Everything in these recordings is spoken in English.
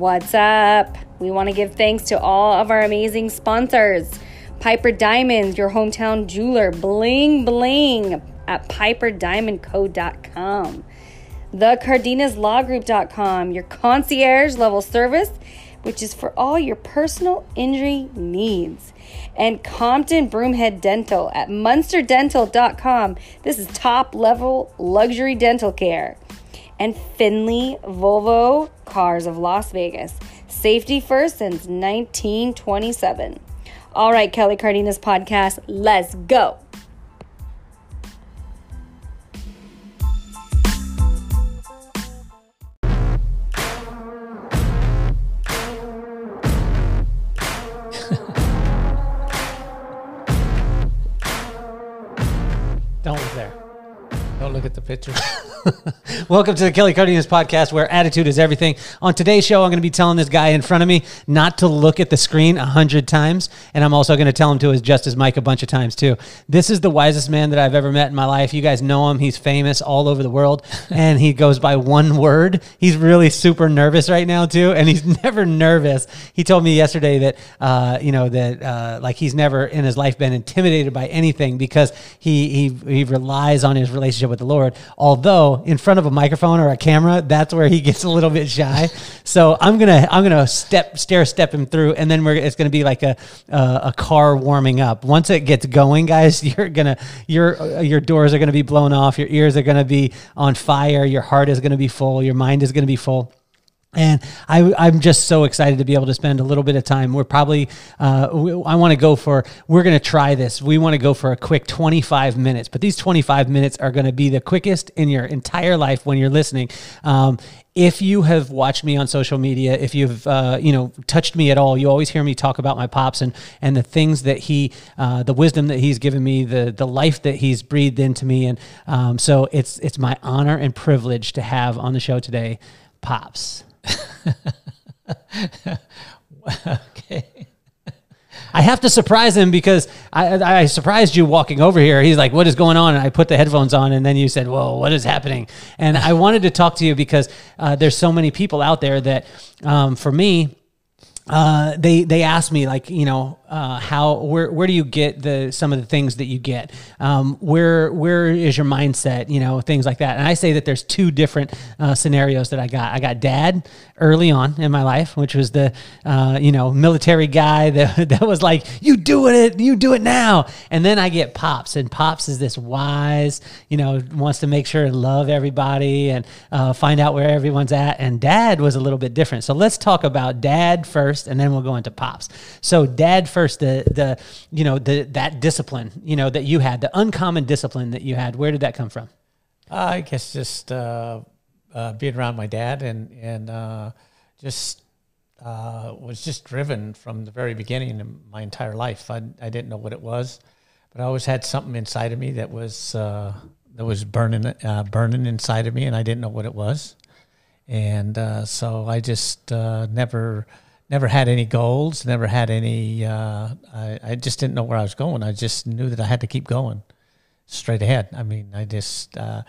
What's up? We want to give thanks to all of our amazing sponsors. Piper Diamonds, your hometown jeweler, bling bling at PiperDiamondCo.com. TheCardenasLawGroup.com, your concierge level service, which is for all your personal injury needs. And Compton Broomhead Dental at MunsterDental.com. This is top-level luxury dental care. And Finley Volvo Cars of Las Vegas. Safety first since 1927. All right, Kelly Cardenas podcast, let's go. Don't look there. Don't look at the picture. Welcome to the Kelly Cardenas podcast, where attitude is everything. On today's show, I'm going to be telling this guy in front of me not to look at the screen 100 times, and I'm also going to tell him to adjust his mic a bunch of times too. This is the wisest man that I've ever met in my life. You guys know him. He's famous all over the world, and he goes by one word. He's really super nervous right now too, and he's never nervous. He told me yesterday that, like he's never in his life been intimidated by anything because he relies on his relationship with the Lord, although in front of a microphone or a camera, that's where he gets a little bit shy. So I'm gonna stair step him through, and then it's gonna be like a car warming up. Once it gets going, guys, your doors are gonna be blown off, your ears are gonna be on fire, your heart is gonna be full, your mind is gonna be full. And I'm just so excited to be able to spend a little bit of time. We're probably, we're going to try this. We want to go for a quick 25 minutes, but these 25 minutes are going to be the quickest in your entire life when you're listening. If you have watched me on social media, if you've, touched me at all, you always hear me talk about my pops and the things that the wisdom that he's given me, the life that he's breathed into me. And so it's my honor and privilege to have on the show today, Pops. Okay. I have to surprise him because I surprised you walking over here. He's like, what is going on? And I put the headphones on, and then you said, whoa, what is happening? And I wanted to talk to you because there's so many people out there that for me, they asked me, like, where do you get some of the things that you get? Where is your mindset? Things like that. And I say that there's two different scenarios that I got. I got dad early on in my life, which was the military guy that was like, you do it now. And then I get Pops, and Pops is this wise, wants to make sure and love everybody and find out where everyone's at. And dad was a little bit different. So let's talk about dad first, and then we'll go into Pops. So dad first. First, that discipline, that you had, the uncommon discipline that you had. Where did that come from? I guess just being around my dad, and was just driven from the very beginning of my entire life. I didn't know what it was, but I always had something inside of me that was burning inside of me, and I didn't know what it was, and so I just never had any goals, never had any, I just didn't know where I was going. I just knew that I had to keep going straight ahead. I mean, as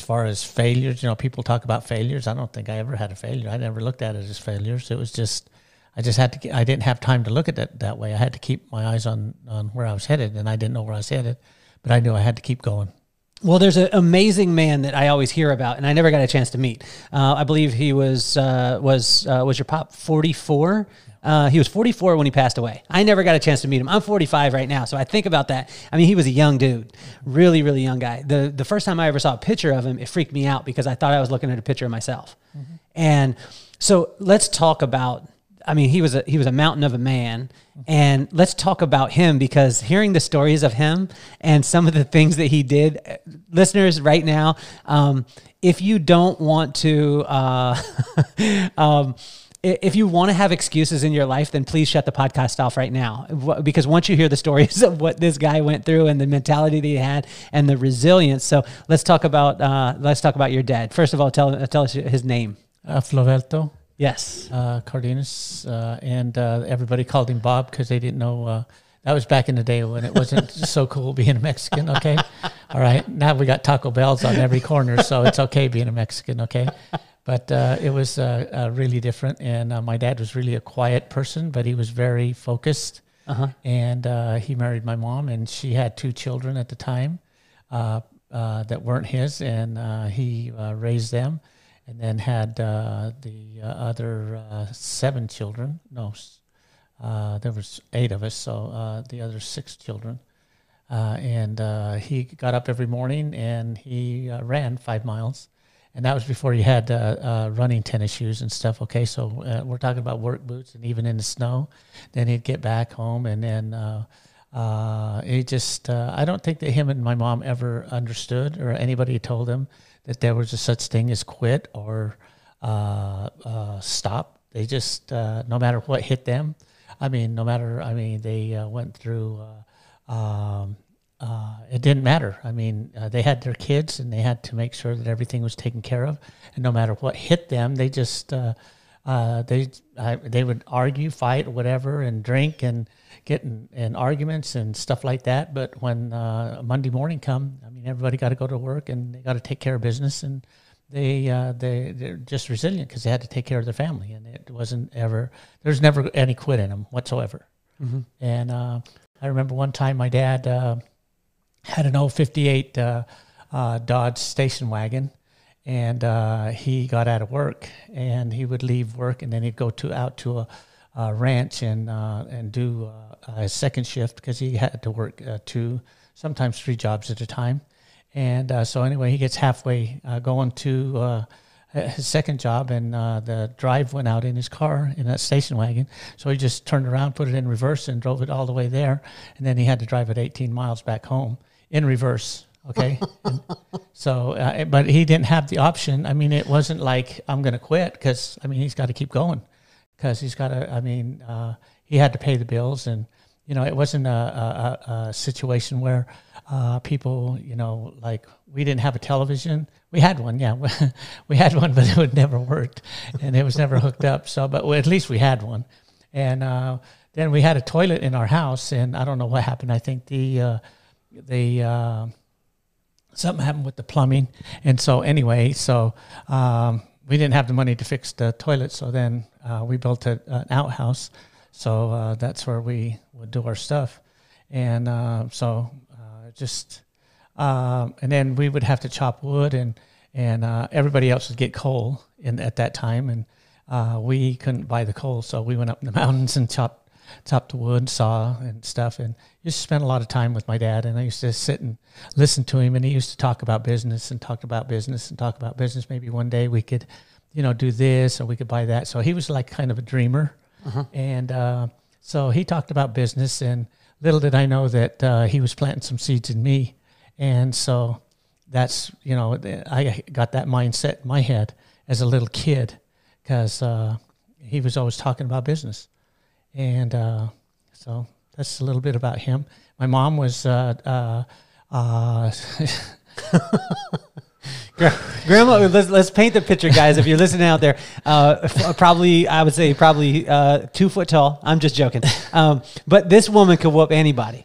far as failures, people talk about failures. I don't think I ever had a failure. I never looked at it as failures. It was just, I didn't have time to look at it that way. I had to keep my eyes on where I was headed, and I didn't know where I was headed, but I knew I had to keep going. Well, there's an amazing man that I always hear about, and I never got a chance to meet. I believe he was your pop 44? He was 44 when he passed away. I never got a chance to meet him. I'm 45 right now, so I think about that. I mean, he was a young dude, really, really young guy. The first time I ever saw a picture of him, it freaked me out because I thought I was looking at a picture of myself. Mm-hmm. And so let's talk about, I mean, he was a mountain of a man, and let's talk about him, because hearing the stories of him and some of the things that he did, listeners right now, if you don't want to, if you want to have excuses in your life, then please shut the podcast off right now, because once you hear the stories of what this guy went through and the mentality that he had and the resilience. So let's talk about your dad. First of all, tell us his name. Flovelto. Yes. Cardenas. And everybody called him Bob because they didn't know. That was back in the day when it wasn't so cool being a Mexican, okay? All right. Now we got Taco Bells on every corner, so it's okay being a Mexican, okay? But it was really different. And my dad was really a quiet person, but he was very focused. Uh-huh. And he married my mom, and she had two children at the time that weren't his. And he raised them, and then had the other 7 children. No, there was 8 of us, so the other 6 children. And he got up every morning, and he ran 5 miles. And that was before he had running tennis shoes and stuff. Okay, so we're talking about work boots, and even in the snow. Then he'd get back home, and then it just, I don't think that him and my mom ever understood, or anybody told him that there was a such thing as quit or stop. They just, no matter what hit them, I mean, no matter, I mean, they went through, it didn't matter. I mean, they had their kids, and they had to make sure that everything was taken care of. And no matter what hit them, they just, they would argue, fight, whatever, and drink and get in arguments and stuff like that. But when Monday morning come, I mean, everybody got to go to work, and they got to take care of business. And they're just resilient because they had to take care of their family. And it wasn't ever, there's never any quit in them whatsoever. Mm-hmm. And I remember one time my dad, had an old 58 Dodge station wagon, and he got out of work, and he would leave work, and then he'd go out to a ranch and do his second shift, because he had to work 2, sometimes 3 jobs at a time. And so anyway, he gets halfway going to his second job, and the drive went out in his car, in that station wagon. So he just turned around, put it in reverse, and drove it all the way there. And then he had to drive it 18 miles back home. In reverse, okay? So, but he didn't have the option. I mean, it wasn't like, I'm going to quit, because, I mean, he's got to keep going, because he's got to, I mean, he had to pay the bills. And, you know, it wasn't a situation where people, you know, like, we didn't have a television. We had one, yeah. We had one, but it never worked, and it was never hooked up. So, but at least we had one. And then we had a toilet in our house, and I don't know what happened. I think something happened with the plumbing, and so anyway, so we didn't have the money to fix the toilet, so then we built an outhouse, so that's where we would do our stuff, and so just and then we would have to chop wood, and everybody else would get coal at that time, and we couldn't buy the coal, so we went up in the mountains and chopped the wood, saw and stuff, and used to spend a lot of time with my dad. And I used to sit and listen to him, and he used to talk about business and talked about business and talk about business. Maybe one day we could, you know, do this, or we could buy that. So he was like kind of a dreamer. Uh-huh. And so he talked about business, and little did I know that he was planting some seeds in me. And so that's, you know, I got that mindset in my head as a little kid, because he was always talking about business. And so that's a little bit about him. My mom was Grandma. Let's paint the picture, guys. If you're listening out there, probably I would say probably 2 foot tall. I'm just joking. But this woman could whoop anybody.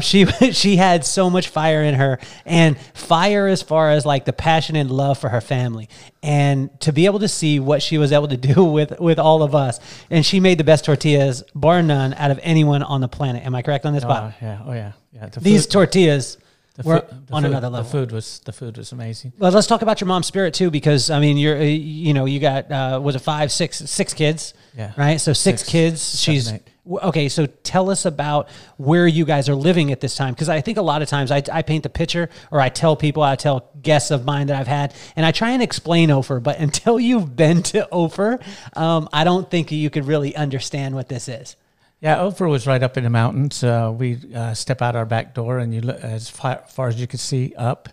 She had so much fire in her, and fire as far as like the passion and love for her family, and to be able to see what she was able to do with all of us. And she made the best tortillas, bar none, out of anyone on the planet. Am I correct on this, Bob? Yeah. Oh yeah. Yeah. These tortillas. We're on another level. The food was amazing. Well, let's talk about your mom's spirit too, because I mean, you got was it 5, 6 kids, yeah, right? So 6 kids. 7, 8. Okay. So tell us about where you guys are living at this time, because I think a lot of times I paint the picture, or I tell guests of mine that I've had, and I try and explain Ophir, but until you've been to Ophir, I don't think you could really understand what this is. Yeah, Ophir was right up in the mountains. We step out our back door, and you look as far as you could see up.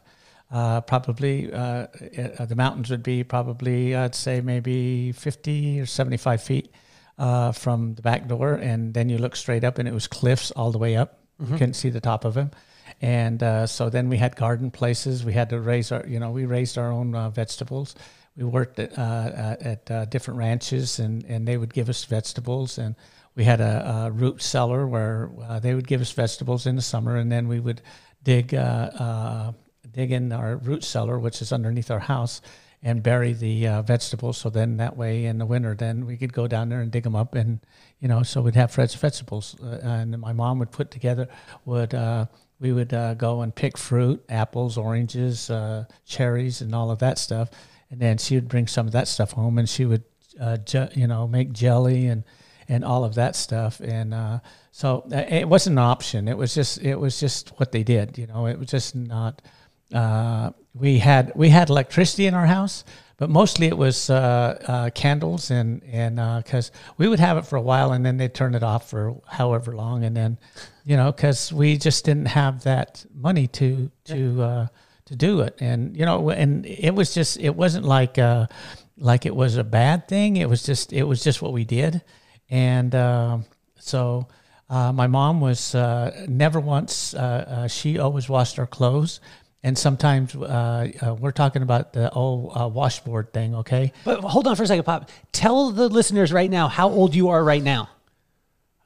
Probably the mountains would be probably, I'd say, maybe 50 or 75 feet from the back door, and then you look straight up, and it was cliffs all the way up. Mm-hmm. You couldn't see the top of them. And so then we had garden places. We had to raise we raised our own vegetables. We worked at different ranches, and they would give us vegetables. And we had a root cellar where they would give us vegetables in the summer, and then we would dig in our root cellar, which is underneath our house, and bury the vegetables. So then that way in the winter, then we could go down there and dig them up. And, you know, so we'd have fresh vegetables. And my mom would put together, we would go and pick fruit, apples, oranges, cherries, and all of that stuff. And then she would bring some of that stuff home, and she would, make jelly and all of that stuff. And so it wasn't an option. It was just what they did. You know, it was just not. We had electricity in our house, but mostly it was candles, and because we would have it for a while, and then they'd turn it off for however long, and then, you know, because we just didn't have that money to do it, and you know, and it was just, it wasn't like it was a bad thing. It was just what we did, and so. My mom was never once, she always washed our clothes. And sometimes we're talking about the old washboard thing, okay? But hold on for a second, Pop. Tell the listeners right now how old you are right now.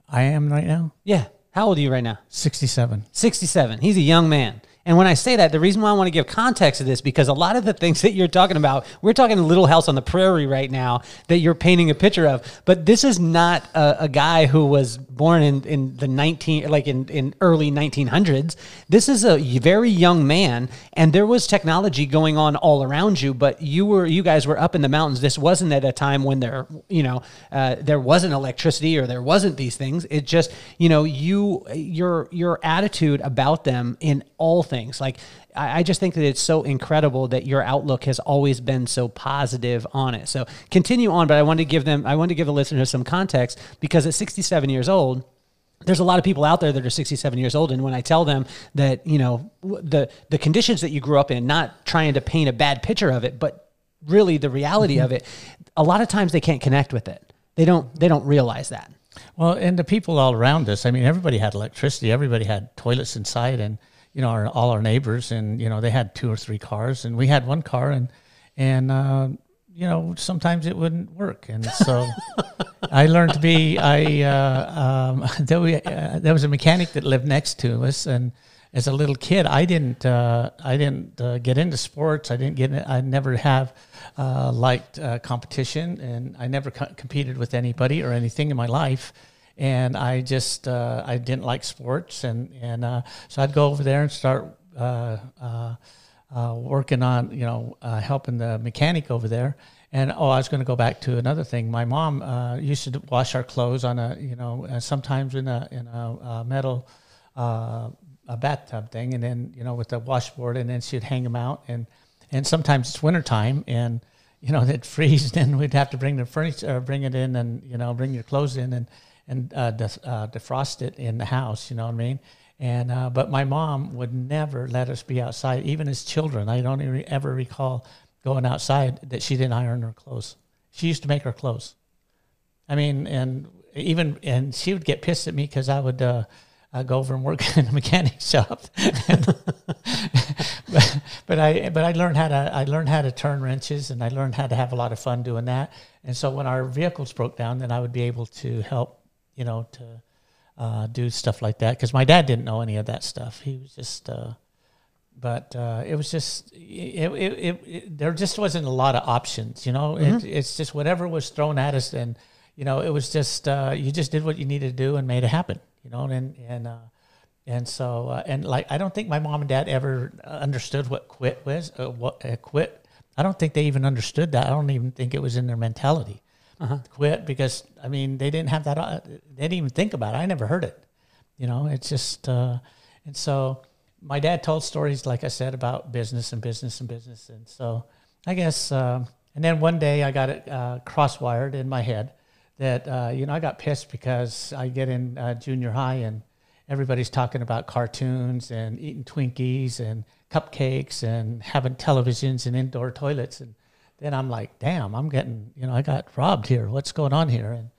I am right now? Yeah. How old are you right now? 67. 67. He's a young man. And when I say that, the reason why I want to give context to this, because a lot of the things that you're talking about, we're talking a Little House on the Prairie right now that you're painting a picture of. But this is not a guy who was born in early 1900s. This is a very young man, and there was technology going on all around you. But you guys were up in the mountains. This wasn't at a time when there wasn't electricity or there wasn't these things. It just, you know, your attitude about them in all things. Like, I just think that it's so incredible that your outlook has always been so positive on it. So continue on, but I wanted to give the listeners some context, because at 67 years old, there's a lot of people out there that are 67 years old. And when I tell them that, you know, the conditions that you grew up in, not trying to paint a bad picture of it, but really the reality of it, a lot of times they can't connect with it. They don't realize that. Well, and the people all around us, I mean, everybody had electricity, everybody had toilets inside, and, you know, all our neighbors, and, you know, they had 2 or 3 cars, and we had one car, and you know, sometimes it wouldn't work. And so I learned to be, there was a mechanic that lived next to us. And as a little kid, I didn't get into sports. I never liked competition, and I never competed with anybody or anything in my life. And I just, I didn't like sports. And so I'd go over there and start working on, you know, helping the mechanic over there. And, I was going to go back to another thing. My mom used to wash our clothes on a, you know, sometimes in a metal a bathtub thing. And then, you know, with the washboard, and then she'd hang them out. And sometimes it's wintertime, and, you know, they'd freeze, and we'd have to bring the furniture, bring it in, and, you know, bring your clothes in, and defrost it in the house, you know what I mean? And but my mom would never let us be outside, even as children. I don't ever recall going outside that she didn't iron her clothes. She used to make her clothes. I mean, and she would get pissed at me because I would go over and work in a mechanic shop. But I learned how to turn wrenches, and I learned how to have a lot of fun doing that. And so when our vehicles broke down, then I would be able to help, you know, to do stuff like that, because my dad didn't know any of that stuff. He was just, there just wasn't a lot of options, you know. Mm-hmm. It's just whatever was thrown at us, and, you know, it was just, you just did what you needed to do and made it happen, you know. And so I don't think my mom and dad ever understood what quit was. I don't think they even understood that. I don't even think it was in their mentality. Uh-huh. Quit, because, I mean, they didn't have that. They didn't even think about it. I never heard it. You know, it's just, and so my dad told stories, like I said, about business. And so I guess, and then one day I got it cross-wired in my head that, you know, I got pissed because I get in junior high, and everybody's talking about cartoons and eating Twinkies and cupcakes and having televisions and indoor toilets. And then I'm like, damn, I'm getting, you know, I got robbed here. What's going on here? And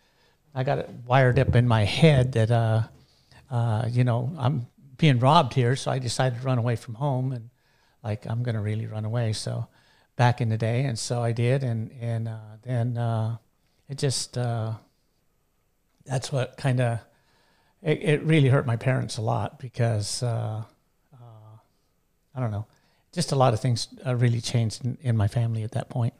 I got it wired up in my head that, you know, I'm being robbed here. So I decided to run away from home, and like, I'm going to really run away. So back in the day. And so I did. And then it just, that's what kind of, it really hurt my parents a lot, because, I don't know. just a lot of things really changed in my family at that point.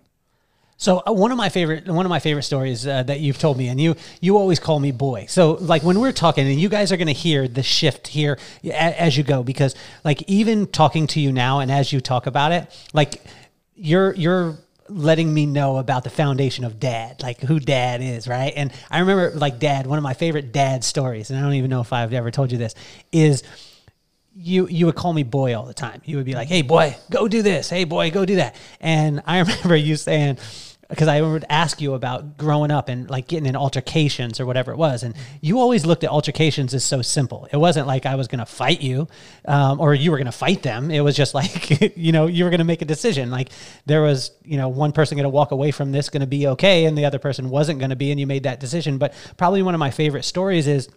So one of my favorite stories that you've told me, and you always call me boy. So like when we're talking, and you guys are going to hear the shift here as you go, because like even talking to you now and as you talk about it, like you're letting me know about the foundation of dad, like who dad is, right? And I remember like dad, one of my favorite dad stories, and I don't even know if I've ever told you this, is you would call me boy all the time. You would be like, hey boy, go do this. Hey boy, go do that. And I remember you saying, because I would ask you about growing up and like getting in altercations or whatever it was. And you always looked at altercations as so simple. It wasn't like I was going to fight you or you were going to fight them. It was just like, you know, you were going to make a decision. Like there was, you know, one person going to walk away from this going to be okay. And the other person wasn't going to be, and you made that decision. But probably one of my favorite stories is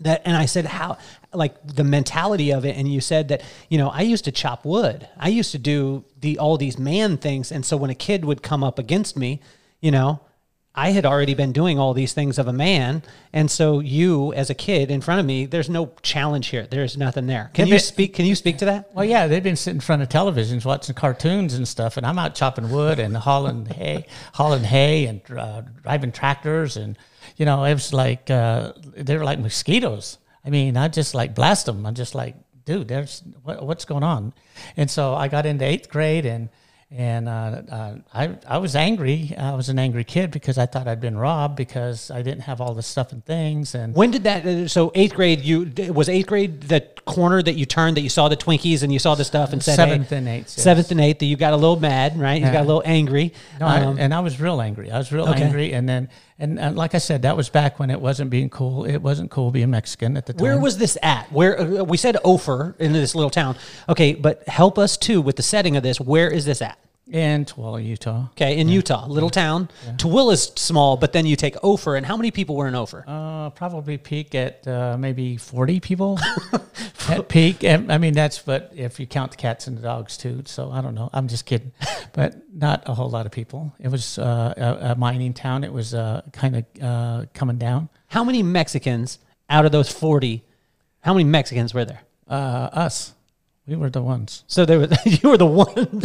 that, and I said, how, like the mentality of it. And you said that, you know, I used to chop wood. I used to do all these man things. And so when a kid would come up against me, you know, I had already been doing all these things of a man. And so you, as a kid in front of me, there's no challenge here. There's nothing there. Can you speak to that? Well, yeah, they've been sitting in front of televisions watching cartoons and stuff. And I'm out chopping wood and hauling hay and driving tractors. And, you know, it was like, they were like mosquitoes. I mean, I just like blast them. I'm just like, dude, what's going on? And so I got into 8th grade and I was angry. I was an angry kid because I thought I'd been robbed because I didn't have all the stuff and things. And when did that? So 8th grade, was 8th grade the corner that you turned that you saw the Twinkies and you saw the stuff and said 7th and 8th, yes. 7th and 8th, that you got a little mad, right? You got a little angry. No, I was real angry. I was real angry, and like I said, that was back when it wasn't being cool. It wasn't cool being Mexican at the time. Where was this at? Where we said Ophir in this little town. Okay, but help us too with the setting of this. Where is this at? In Tooele, Utah. Okay, in Utah, little town. Yeah. Tooele is small, but then you take Ophir, and how many people were in Ophir? Probably peak at maybe 40 people at peak. I mean, that's but if you count the cats and the dogs too. So I don't know. I'm just kidding, but not a whole lot of people. It was a mining town. It was kind of coming down. How many Mexicans out of those 40? How many Mexicans were there? Us. We were the ones. So you were the ones.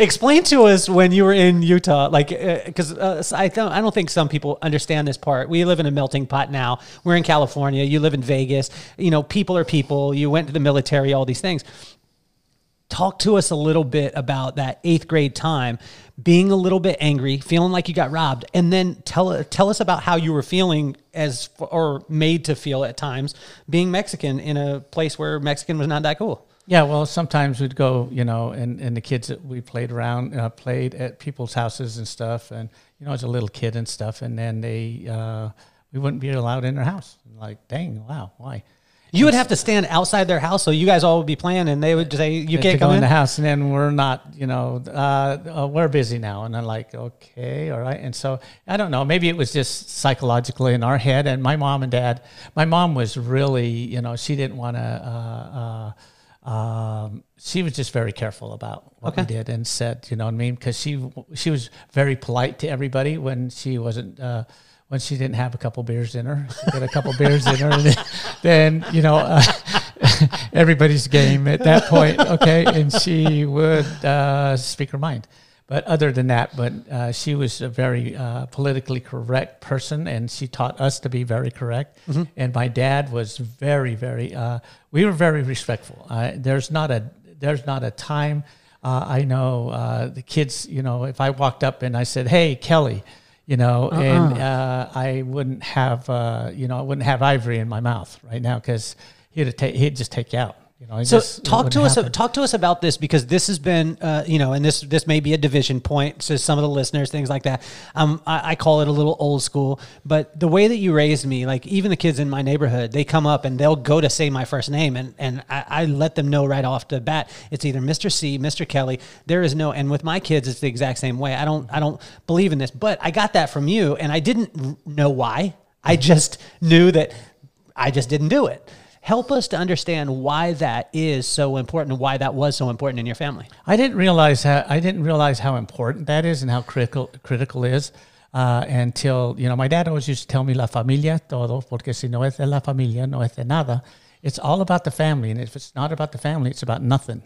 Explain to us when you were in Utah, like, because I don't think some people understand this part. We live in a melting pot now. We're in California. You live in Vegas. You know, people are people. You went to the military, all these things. Talk to us a little bit about that 8th grade time, being a little bit angry, feeling like you got robbed, and then tell us about how you were feeling as or made to feel at times being Mexican in a place where Mexican was not that cool. Yeah, well, sometimes we'd go, you know, and the kids that we played at people's houses and stuff, and you know, as a little kid and stuff, and then we wouldn't be allowed in their house. Like, dang, wow, why? You would have to stand outside their house, so you guys all would be playing, and they would say, you can't come in the house, and then we're not, you know, we're busy now. And I'm like, okay, all right. And so, I don't know, maybe it was just psychologically in our head, and my mom and dad, my mom was really, you know, she didn't want to, she was just very careful about what we did and said, you know what I mean, because she was very polite to everybody when she wasn't, when she didn't have a couple beers in her, she got a couple beers in her, and then you know, everybody's game at that point, okay? And she would speak her mind. But other than that, she was a very politically correct person, and she taught us to be very correct. Mm-hmm. And my dad was very, very. We were very respectful. There's not a time I know the kids. You know, if I walked up and I said, "Hey, Kelly," you know, and I wouldn't have, you know, I wouldn't have ivory in my mouth right now because he'd just take you out. You know, so talk to us about this, because this has been, you know, and this may be a division point to some of the listeners, things like that. I call it a little old school, but the way that you raised me, like even the kids in my neighborhood, they come up and they'll go to say my first name, and I let them know right off the bat, it's either Mr. C, Mr. Kelly. There is no, and with my kids, it's the exact same way. I don't believe in this, but I got that from you, and I didn't know why. I just knew that I just didn't do it. Help us to understand why that is so important and why that was so important in your family. I didn't realize how important that is and how critical it is until, you know, my dad always used to tell me, la familia todo, porque si no es de la familia, no es de nada. It's all about the family. And if it's not about the family, it's about nothing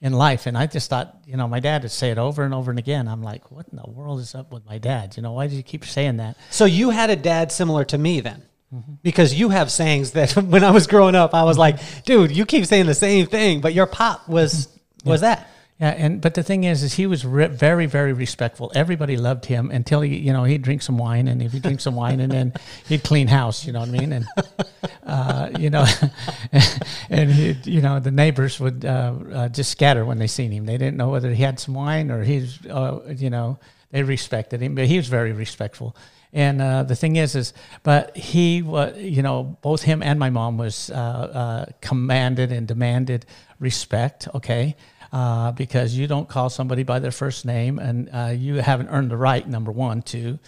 in life. And I just thought, you know, my dad would say it over and over and again. I'm like, what in the world is up with my dad? You know, why do you keep saying that? So you had a dad similar to me then? Mm-hmm. Because you have sayings that when I was growing up, I was like, dude, you keep saying the same thing, but your pop was that. Yeah, but the thing is he was very, very respectful. Everybody loved him until he, you know, he'd drink some wine, and if he drink some wine, and then he'd clean house, you know what I mean? And you know, and he'd, you know, the neighbors would just scatter when they seen him. They didn't know whether he had some wine or he's, you know, they respected him, but he was very respectful. And the thing is, but he was, you know, both him and my mom was commanded and demanded respect. Okay. Because you don't call somebody by their first name, and you haven't earned the right, number one, to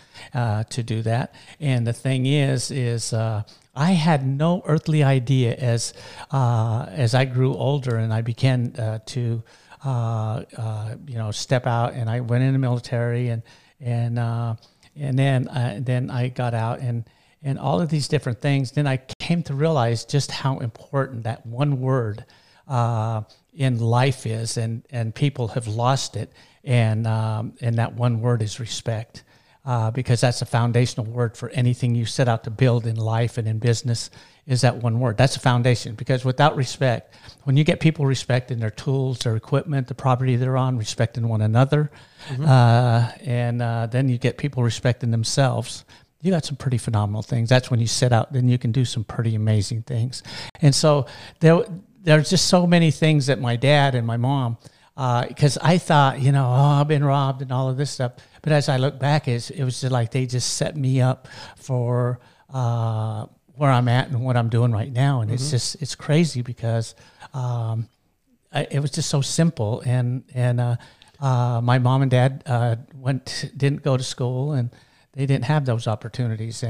do that. And the thing is I had no earthly idea as I grew older and I began to you know, step out, and I went in the military, and then I got out and all of these different things. Then I came to realize just how important that one word in life is, and people have lost it, and that one word is respect, because that's a foundational word for anything you set out to build in life and in business, is that one word. That's a foundation, because without respect, when you get people respecting their tools, their equipment, the property they're on, respecting one another, mm-hmm. and then you get people respecting themselves, you got some pretty phenomenal things. That's when you set out, then you can do some pretty amazing things. And so there's just so many things that my dad and my mom, because I thought, you know, oh, I've been robbed and all of this stuff. But as I look back, it was just like they just set me up for where I'm at and what I'm doing right now. And mm-hmm. it's crazy, because it was just so simple. And my mom and dad didn't go to school, and they didn't have those opportunities.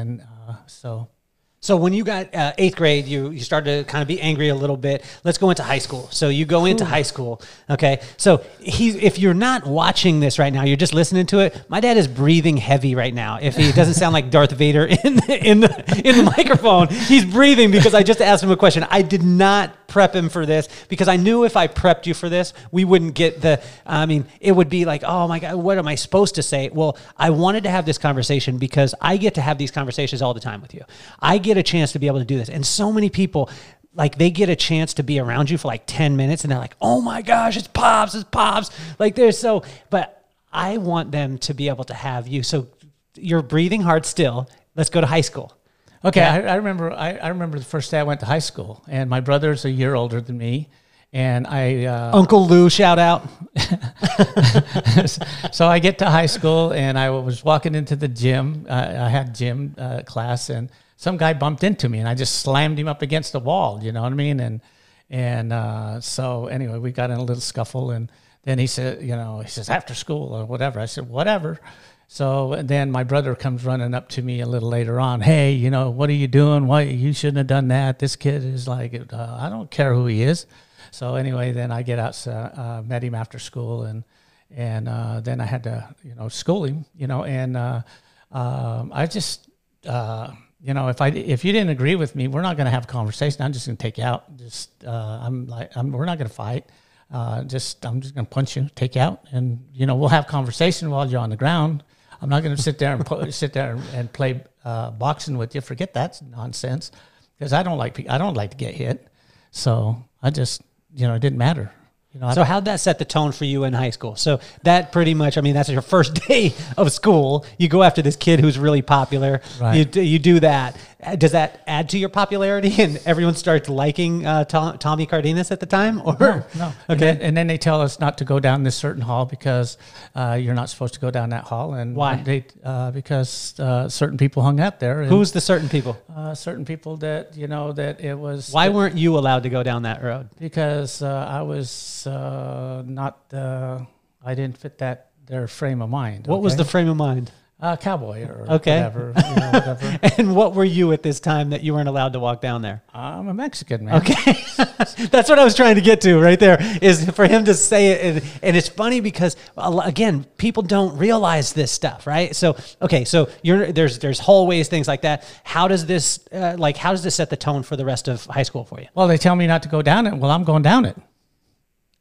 So when you got eighth grade, you started to kind of be angry a little bit. Let's go into high school. So you go into high school, okay? So if you're not watching this right now, you're just listening to it, my dad is breathing heavy right now. If he doesn't sound like Darth Vader in the microphone, he's breathing, because I just asked him a question. I did not prep him for this, because I knew if I prepped you for this, we wouldn't get the, I mean, it would be like, oh my God, what am I supposed to say? Well, I wanted to have this conversation because I get to have these conversations all the time with you. I get a chance to be able to do this. And so many people, like, they get a chance to be around you for like 10 minutes and they're like, oh my gosh, it's Pops. Like, they're so, but I want them to be able to have you. So you're breathing hard still. Let's go to high school. Okay. Yeah. I remember the first day I went to high school, and my brother's a year older than me. And I, Uncle Lou, shout out. So I get to high school, and I was walking into the gym. I had gym class, and some guy bumped into me, and I just slammed him up against the wall. You know what I mean? And so anyway, we got in a little scuffle, and then he said, you know, he says, after school or whatever. I said, whatever. So and then my brother comes running up to me a little later on. Hey, you know, what are you doing? Why you shouldn't have done that. This kid is like, I don't care who he is. So anyway, then I get out, met him after school, and then I had to, you know, school him, you know, and I just. You know, if you didn't agree with me, we're not going to have a conversation. I'm just going to take you out. Just we're not going to fight. I'm just going to punch you, take you out, and you know, we'll have conversation while you're on the ground. I'm not going to sit there and sit there and play boxing with you. Forget that nonsense, because I don't like to get hit. So I just, you know, it didn't matter. You know, so how'd that set the tone for you in high school? So that pretty much, I mean, that's your first day of school. You go after this kid who's really popular. Right. You do that. Does that add to your popularity, and everyone starts liking Tommy Cardenas at the time? Or No. Okay. And then they tell us not to go down this certain hall, because you're not supposed to go down that hall. And why? Because certain people hung out there. Who's the certain people? Certain people that, you know, that it was... Why weren't you allowed to go down that road? Because I was I didn't fit their frame of mind. What was the frame of mind? Cowboy or whatever. You know, whatever. And what were you at this time that you weren't allowed to walk down there? I'm a Mexican, man. Okay. That's what I was trying to get to right there, is for him to say it. And it's funny because, again, people don't realize this stuff, right? So, okay, so there's hallways, things like that. How does this, like, how does this set the tone for the rest of high school for you? Well, they tell me not to go down it. Well, I'm going down it.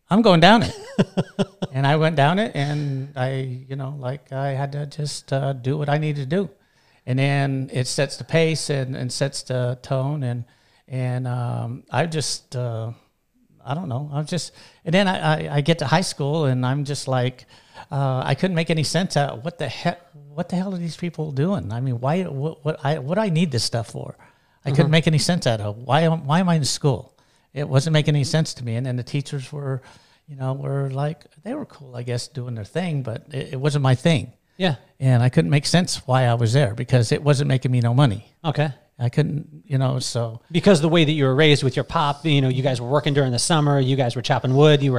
I'm going down it. And I went down it, and I, you know, like I had to just do what I needed to do. And then it sets the pace and sets the tone. And I just, I don't know. I'm just, and then I get to high school, and I'm just like, I couldn't make any sense out. What the hell are these people doing? I mean, why, what do I need this stuff for? I couldn't make any sense out of. Why am I in school? It wasn't making any sense to me. And then the teachers were, you know, like, they were cool, I guess, doing their thing, but it wasn't my thing. Yeah. And I couldn't make sense why I was there because it wasn't making me no money. Okay. I couldn't, you know, so. Because the way that you were raised with your pop, you know, you guys were working during the summer, you guys were chopping wood, you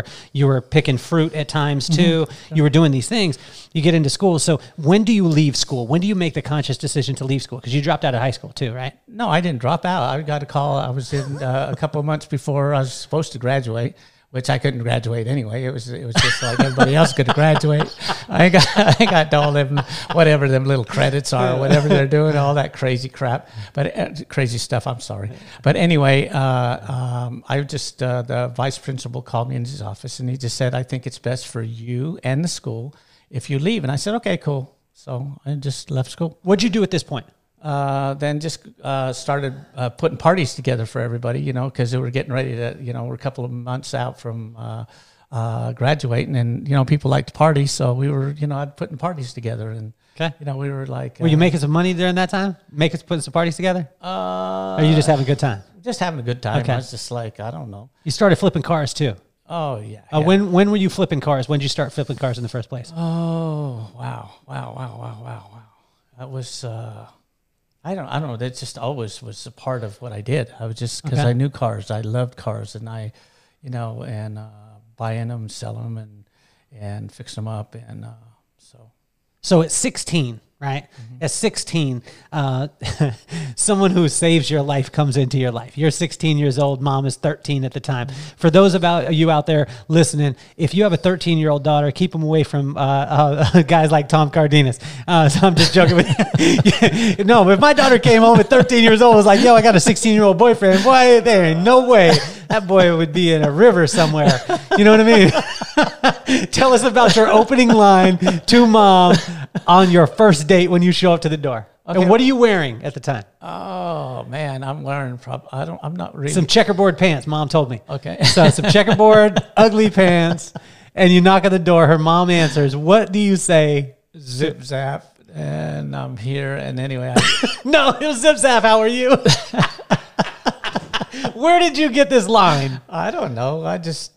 were picking fruit at times too, you were doing these things, you get into school. So when do you leave school? When do you make the conscious decision to leave school? Because you dropped out of high school too, right? No, I didn't drop out. I got a call. I was in a couple of months before I was supposed to graduate, which I couldn't graduate anyway. It was just like everybody else could graduate. I got all them, whatever them little credits are, whatever they're doing, all that crazy crap, but crazy stuff, I'm sorry. But anyway, I just, the vice principal called me in his office, and he just said, I think it's best for you and the school if you leave. And I said, okay, cool. So I just left school. What'd you do at this point? Then just started putting parties together for everybody, you know, because they were getting ready to, you know, we're a couple of months out from graduating, and, you know, people like to party. So we were, you know, I'd putting parties together, and, you know, we were like. Were you making some money during that time? Putting some parties together? Or you just having a good time? Just having a good time. Okay. I was just like, I don't know. You started flipping cars too. Oh, yeah. Yeah. When were you flipping cars? When did you start flipping cars in the first place? Oh, wow. That was. I don't know. That just always was a part of what I did. I was just, because I knew cars. I loved cars, and I, you know, and buying them, selling them, and fix them up, and so. So at 16, right? At 16, someone who saves your life comes into your life. You're 16 years old. Mom is 13 at the time. For those of you out there listening, if you have a 13-year-old daughter, keep them away from guys like Tom Cardenas. So I'm just joking with you. No, if my daughter came home at 13 years old and was like, yo, I got a 16-year-old boyfriend, boy, there ain't no way. That boy would be in a river somewhere. You know what I mean? Tell us about your opening line to Mom on your first date when you show up to the door. Okay. And what are you wearing at the time? Oh, man, I'm wearing I'm not really. Some checkerboard pants, Mom told me. Okay. So some checkerboard, ugly pants, and you knock at the door. Her mom answers. What do you say? Zip zap. And I'm here. And anyway. No, it was zip zap. How are you? Where did you get this line? I don't know. I was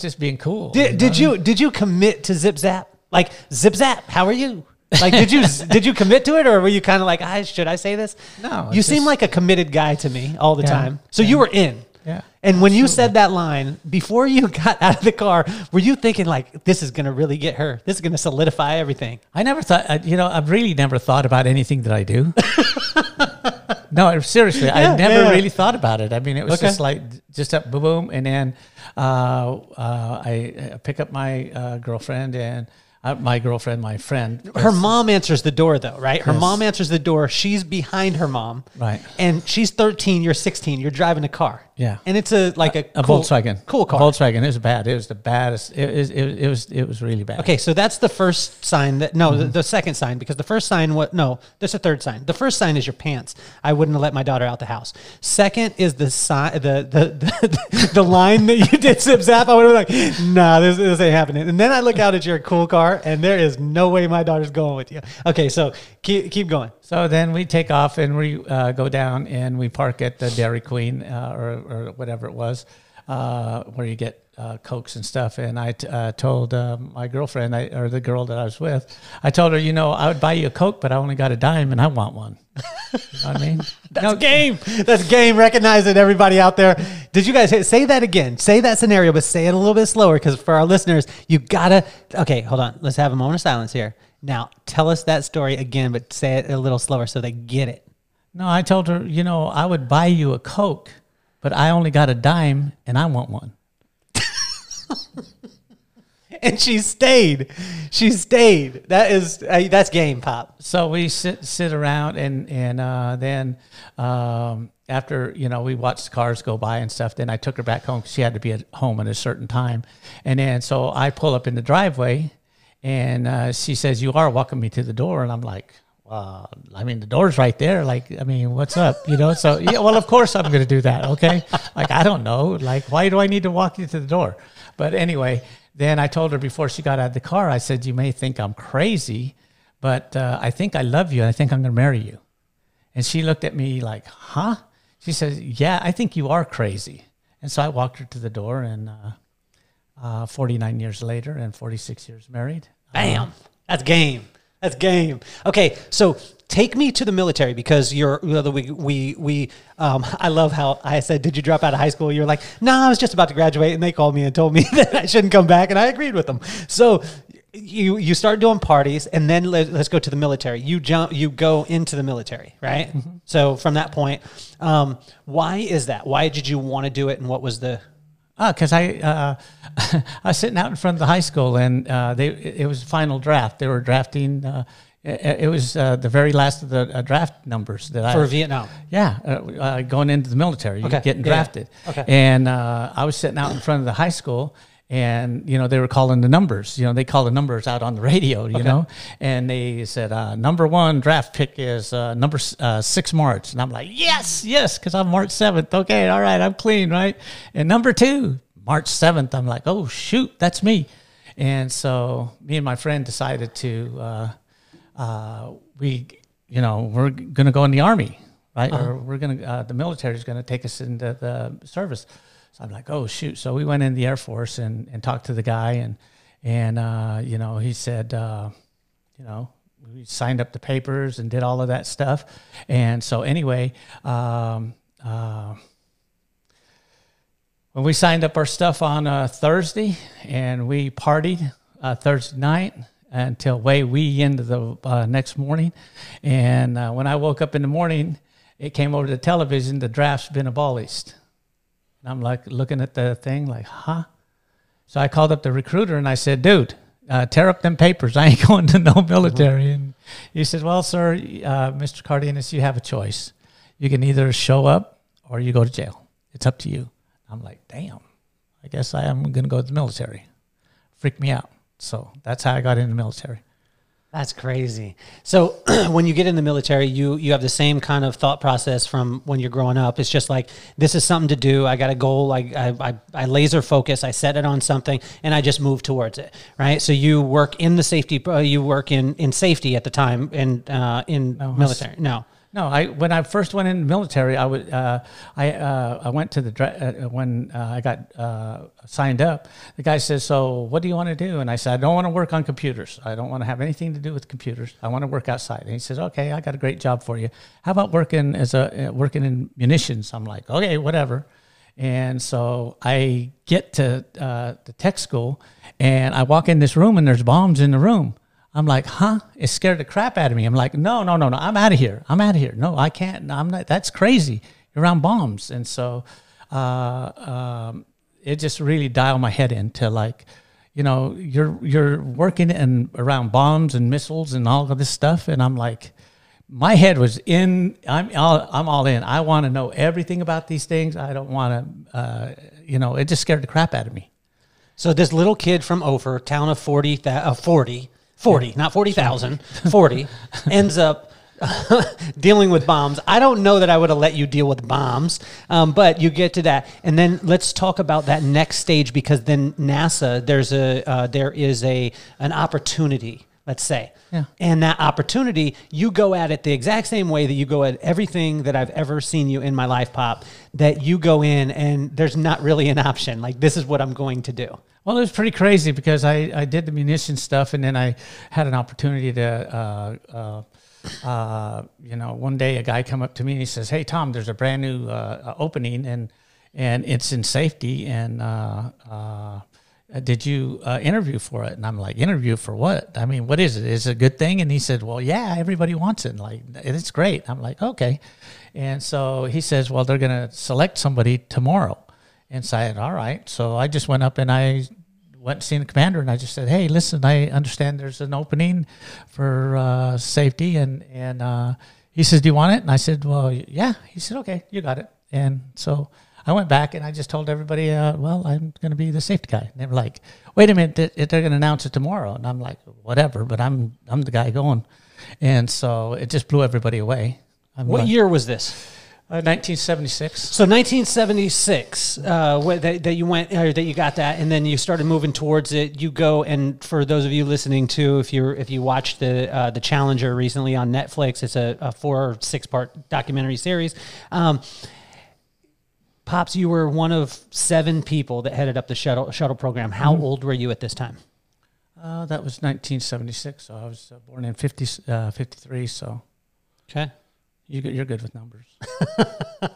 just being cool. Did you commit to zip zap? Like, zip zap, how are you? Like, did you commit to it, or were you kind of like, should I say this? No. You seem like a committed guy to me all the time. So you were in. Yeah. And when you said that line, before you got out of the car, were you thinking like, this is going to really get her? This is going to solidify everything. I never thought, you know, I've really never thought about anything that I do. No, seriously, I never really thought about it. I mean, it was just like, just up, boom, boom. And then I pick up my girlfriend and my friend. Her mom answers the door, though, right? Her mom answers the door. She's behind her mom. Right. And she's 13. You're 16. You're driving a car. Yeah. And it's a cool, Volkswagen. Cool car. Volkswagen. It was bad. It was the baddest. It was really bad. Okay. So that's the first sign that, no, the second sign, because the first sign, that's the third sign. The first sign is your pants. I wouldn't have let my daughter out the house. Second is the line that you did zip zap. I would have been like, nah, this ain't happening. And then I look out at your cool car, and there is no way my daughter's going with you. Okay, so keep going. So then we take off, and we go down, and we park at the Dairy Queen or whatever it was, where you get Cokes and stuff. And I told my girlfriend, or the girl that I was with, I told her, you know, I would buy you a Coke, but I only got a dime, and I want one. You know what I mean? That's game. That's game. Recognize it, everybody out there. Did you guys say that again? Say that scenario, but say it a little bit slower, because for our listeners, you gotta. Okay, hold on. Let's have a moment of silence here. Now, tell us that story again, but say it a little slower so they get it. No, I told her, you know, I would buy you a Coke, but I only got a dime and I want one. And she stayed. She stayed. That is, that's game, Pop. So we sit around and then after, you know, we watched the cars go by and stuff. Then I took her back home because she had to be at home at a certain time. And then so I pull up in the driveway and she says, "You are welcome me to the door." And I'm like, "Well, I mean, the door's right there. Like, I mean, what's up?" You know, so, yeah, well, of course I'm going to do that. Okay. Like, I don't know. Like, why do I need to walk you to the door? But anyway, then I told her before she got out of the car, I said, "You may think I'm crazy, but I think I love you, and I think I'm going to marry you." And she looked at me like, "Huh?" She says, "Yeah, I think you are crazy." And so I walked her to the door, and 49 years later and 46 years married. Bam. That's game. That's game. Okay, so take me to the military, because you're, I love how I said, "Did you drop out of high school?" You're like, "No, I was just about to graduate, and they called me and told me that I shouldn't come back, and I agreed with them." So you start doing parties, and then let's go to the military. You go into the military, right? Mm-hmm. So from that point, why is that? Why did you want to do it, and what was the... Because I was sitting out in front of the high school, and it was final draft. They were drafting. It was the very last of the draft numbers that for Vietnam. Yeah, going into the military, okay. You're getting drafted. Yeah. Okay. And I was sitting out in front of the high school, and you know they were calling the numbers. You know they call the numbers out on the radio. You okay. know, and they said number 1 draft pick is number 6 March, and I'm like yes, because I'm March 7th. Okay, all right, I'm clean, right? And number 2 March 7th. I'm like, oh shoot, that's me. And so me and my friend decided to we're gonna go in the army, right? Uh-huh. Or we're gonna the military is gonna take us into the service. So I'm like, oh, shoot. So we went in the Air Force and talked to the guy. And you know, he said, you know, we signed up the papers and did all of that stuff. And so anyway, when we signed up our stuff on Thursday, and we partied Thursday night until way into the next morning. And when I woke up in the morning, it came over the television, the draft's been abolished. And I'm like looking at the thing like, huh? So I called up the recruiter and I said, "Dude, tear up them papers. I ain't going to no military." Mm-hmm. And he said, "Well, sir, Mr. Cardenas, you have a choice. You can either show up or you go to jail. It's up to you." I'm like, damn, I guess I am going to go to the military. Freaked me out. So that's how I got in the military. That's crazy. So when you get in the military, you have the same kind of thought process from when you're growing up. It's just like, this is something to do. I got a goal. I laser focus. I set it on something, and I just move towards it, right? So you work in the safety. You work in safety at the time and in military. No. No, when I first went in the military, I went to the when I got signed up. The guy says, "So what do you want to do?" And I said, "I don't want to work on computers. I don't want to have anything to do with computers. I want to work outside." And he says, "Okay, I got a great job for you. How about working as working in munitions?" I'm like, "Okay, whatever." And so I get to the tech school, and I walk in this room, and there's bombs in the room. I'm like, huh? It scared the crap out of me. I'm like, no. I'm out of here. I'm out of here. No, I can't. I'm not. That's crazy. You're around bombs. And so it just really dialed my head into like, you know, you're working and around bombs and missiles and all of this stuff. And I'm like, my head was in. I'm all in. I want to know everything about these things. I don't want to, you know, it just scared the crap out of me. So this little kid from Ophir, town of 40, not 40,000, 40, ends up dealing with bombs. I don't know that I would have let you deal with bombs, but you get to that. And then let's talk about that next stage, because then NASA, there is an opportunity, let's say. Yeah. And that opportunity, you go at it the exact same way that you go at everything that I've ever seen you in my life, Pop, that you go in and there's not really an option. Like, this is what I'm going to do. Well, it was pretty crazy because I did the munitions stuff, and then I had an opportunity to, you know, one day a guy come up to me and he says, "Hey, Tom, there's a brand new opening, and it's in safety, and did you interview for it? And I'm like, interview for what? I mean, what is it? Is it a good thing? And he said, well, yeah, everybody wants it. And like, it's great. I'm like, okay. And so he says, well, they're going to select somebody tomorrow. And so I said, all right. So I just went up and I went and seen the commander, and I just said, hey, listen, I understand there's an opening for safety. And he says, do you want it? And I said, well, yeah. He said, okay, you got it. And so I went back and I just told everybody, well, I'm going to be the safety guy. And they were like, wait a minute, they're going to announce it tomorrow. And I'm like, whatever, but I'm the guy going. And so it just blew everybody away. What year was this? 1976. So 1976, that you went, or that you got that, and then you started moving towards it. You go, and for those of you listening too, if you watched the Challenger recently on Netflix, it's a 4- or 6-part documentary series. Pops, you were one of 7 people that headed up the shuttle program. How old were you at this time? That was 1976, so I was born in 53, so. Okay. You're good with numbers.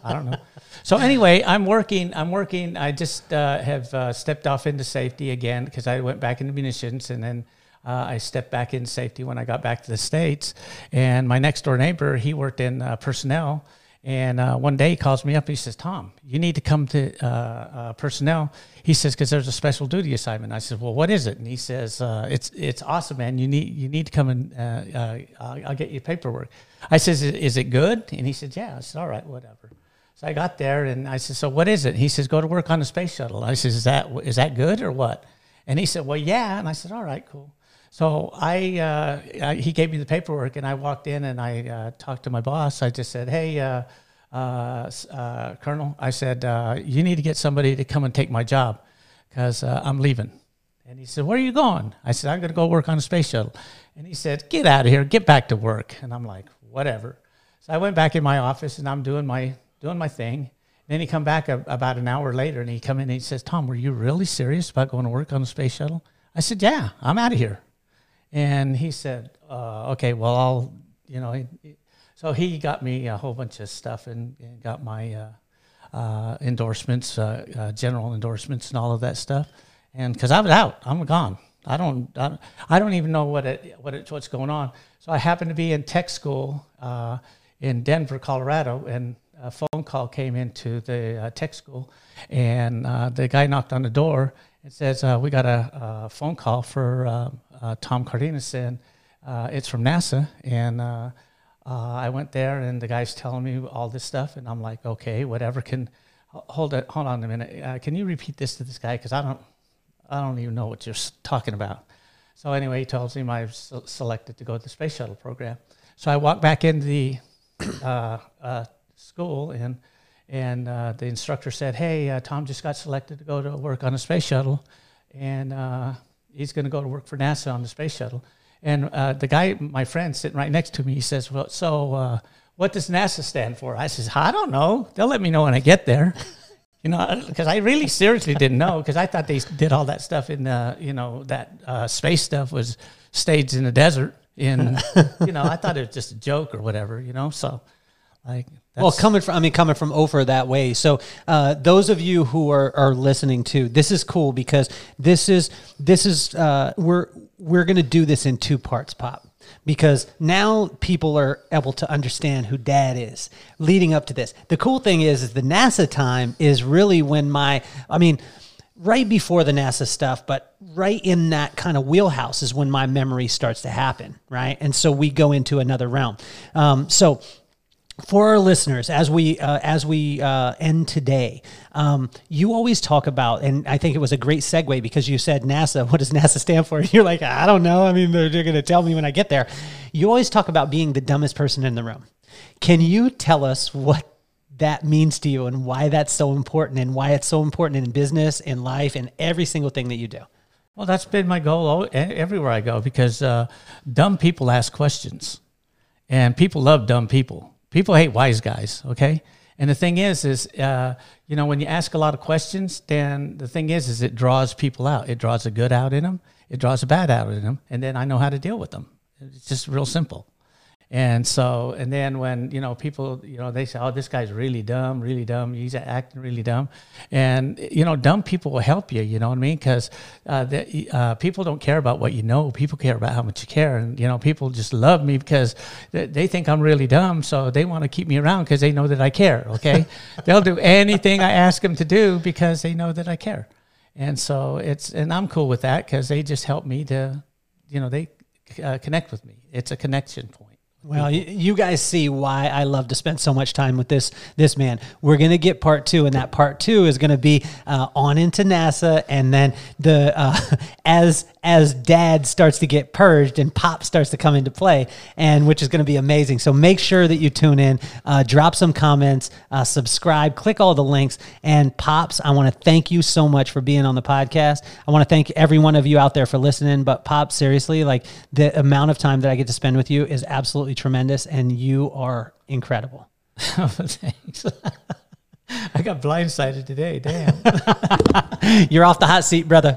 I don't know. So anyway, I'm working. I just have stepped off into safety again because I went back into munitions, and then I stepped back into safety when I got back to the States. And my next door neighbor, he worked in personnel. And one day he calls me up. He says, Tom, you need to come to personnel. He says, because there's a special duty assignment. I said, well, what is it? And he says, it's awesome, man. You need to come and I'll get you paperwork. I says, is it good? And he said, yeah. I said, all right, whatever. So I got there and I said, so what is it? And he says, go to work on the space shuttle. I says, is that good or what? And he said, well, yeah. And I said, all right, cool. So he gave me the paperwork, and I walked in and I talked to my boss. I just said, hey, Colonel, I said, you need to get somebody to come and take my job because I'm leaving. And he said, where are you going? I said, I'm going to go work on a space shuttle. And he said, get out of here. Get back to work. And I'm like, whatever. So I went back in my office, and I'm doing my thing. Then he come back about an hour later, and he come in and he says, Tom, were you really serious about going to work on a space shuttle? I said, yeah, I'm out of here. And he said, okay, well, I'll, you know, so he got me a whole bunch of stuff and got my endorsements, general endorsements and all of that stuff. And because I was out, I'm gone. I don't even know what's going on. So I happened to be in tech school in Denver, Colorado, and a phone call came into the tech school, and the guy knocked on the door. It says, we got a phone call for Tom Cardenas, and it's from NASA. And I went there, and the guy's telling me all this stuff. And I'm like, okay, whatever. Hold on a minute. Can you repeat this to this guy? Because I don't even know what you're talking about. So anyway, he tells him I was selected to go to the space shuttle program. So I walked back into the school, and the instructor said, hey, Tom just got selected to go to work on a space shuttle, and he's going to go to work for NASA on the space shuttle. And the guy, my friend, sitting right next to me, he says, well, so what does NASA stand for? I says, I don't know. They'll let me know when I get there, you know, because I really seriously didn't know, because I thought they did all that stuff in, you know, that space stuff was staged in the desert. In, you know, I thought it was just a joke or whatever, you know, so like... Well, coming from Ophir that way. So those of you who are listening to, this is cool because this is we're going to do this in 2 parts, Pop, because now people are able to understand who Dad is leading up to this. The cool thing is the NASA time is really when right before the NASA stuff, but right in that kind of wheelhouse is when my memory starts to happen, right? And so we go into another realm. So for our listeners, as we end today, you always talk about, and I think it was a great segue because you said NASA, what does NASA stand for? And you're like, I don't know. I mean, they're going to tell me when I get there. You always talk about being the dumbest person in the room. Can you tell us what that means to you and why that's so important and why it's so important in business, in life, and every single thing that you do? Well, that's been my goal everywhere I go because dumb people ask questions, and people love dumb people. People hate wise guys, okay? And the thing is you know, when you ask a lot of questions, then the thing is it draws people out. It draws a good out in them. It draws a bad out in them. And then I know how to deal with them. It's just real simple. And so, and then when, you know, people, you know, they say, oh, this guy's really dumb, he's acting really dumb. And, you know, dumb people will help you, you know what I mean? Because people don't care about what you know, people care about how much you care. And, you know, people just love me because they think I'm really dumb, so they want to keep me around because they know that I care, okay? They'll do anything I ask them to do because they know that I care. And so it's, and I'm cool with that because they just help me to, you know, they connect with me. It's a connection point. Well, you guys see why I love to spend so much time with this man. We're going to get part two, and that part two is going to be on into NASA, and then the as Dad starts to get purged and Pop starts to come into play, and which is going to be amazing. So make sure that you tune in, drop some comments, subscribe, click all the links. And Pops, I want to thank you so much for being on the podcast. I want to thank every one of you out there for listening. But Pop, seriously, like the amount of time that I get to spend with you is absolutely tremendous, and you are incredible. Oh, thanks. I got blindsided today. Damn. You're off the hot seat, brother.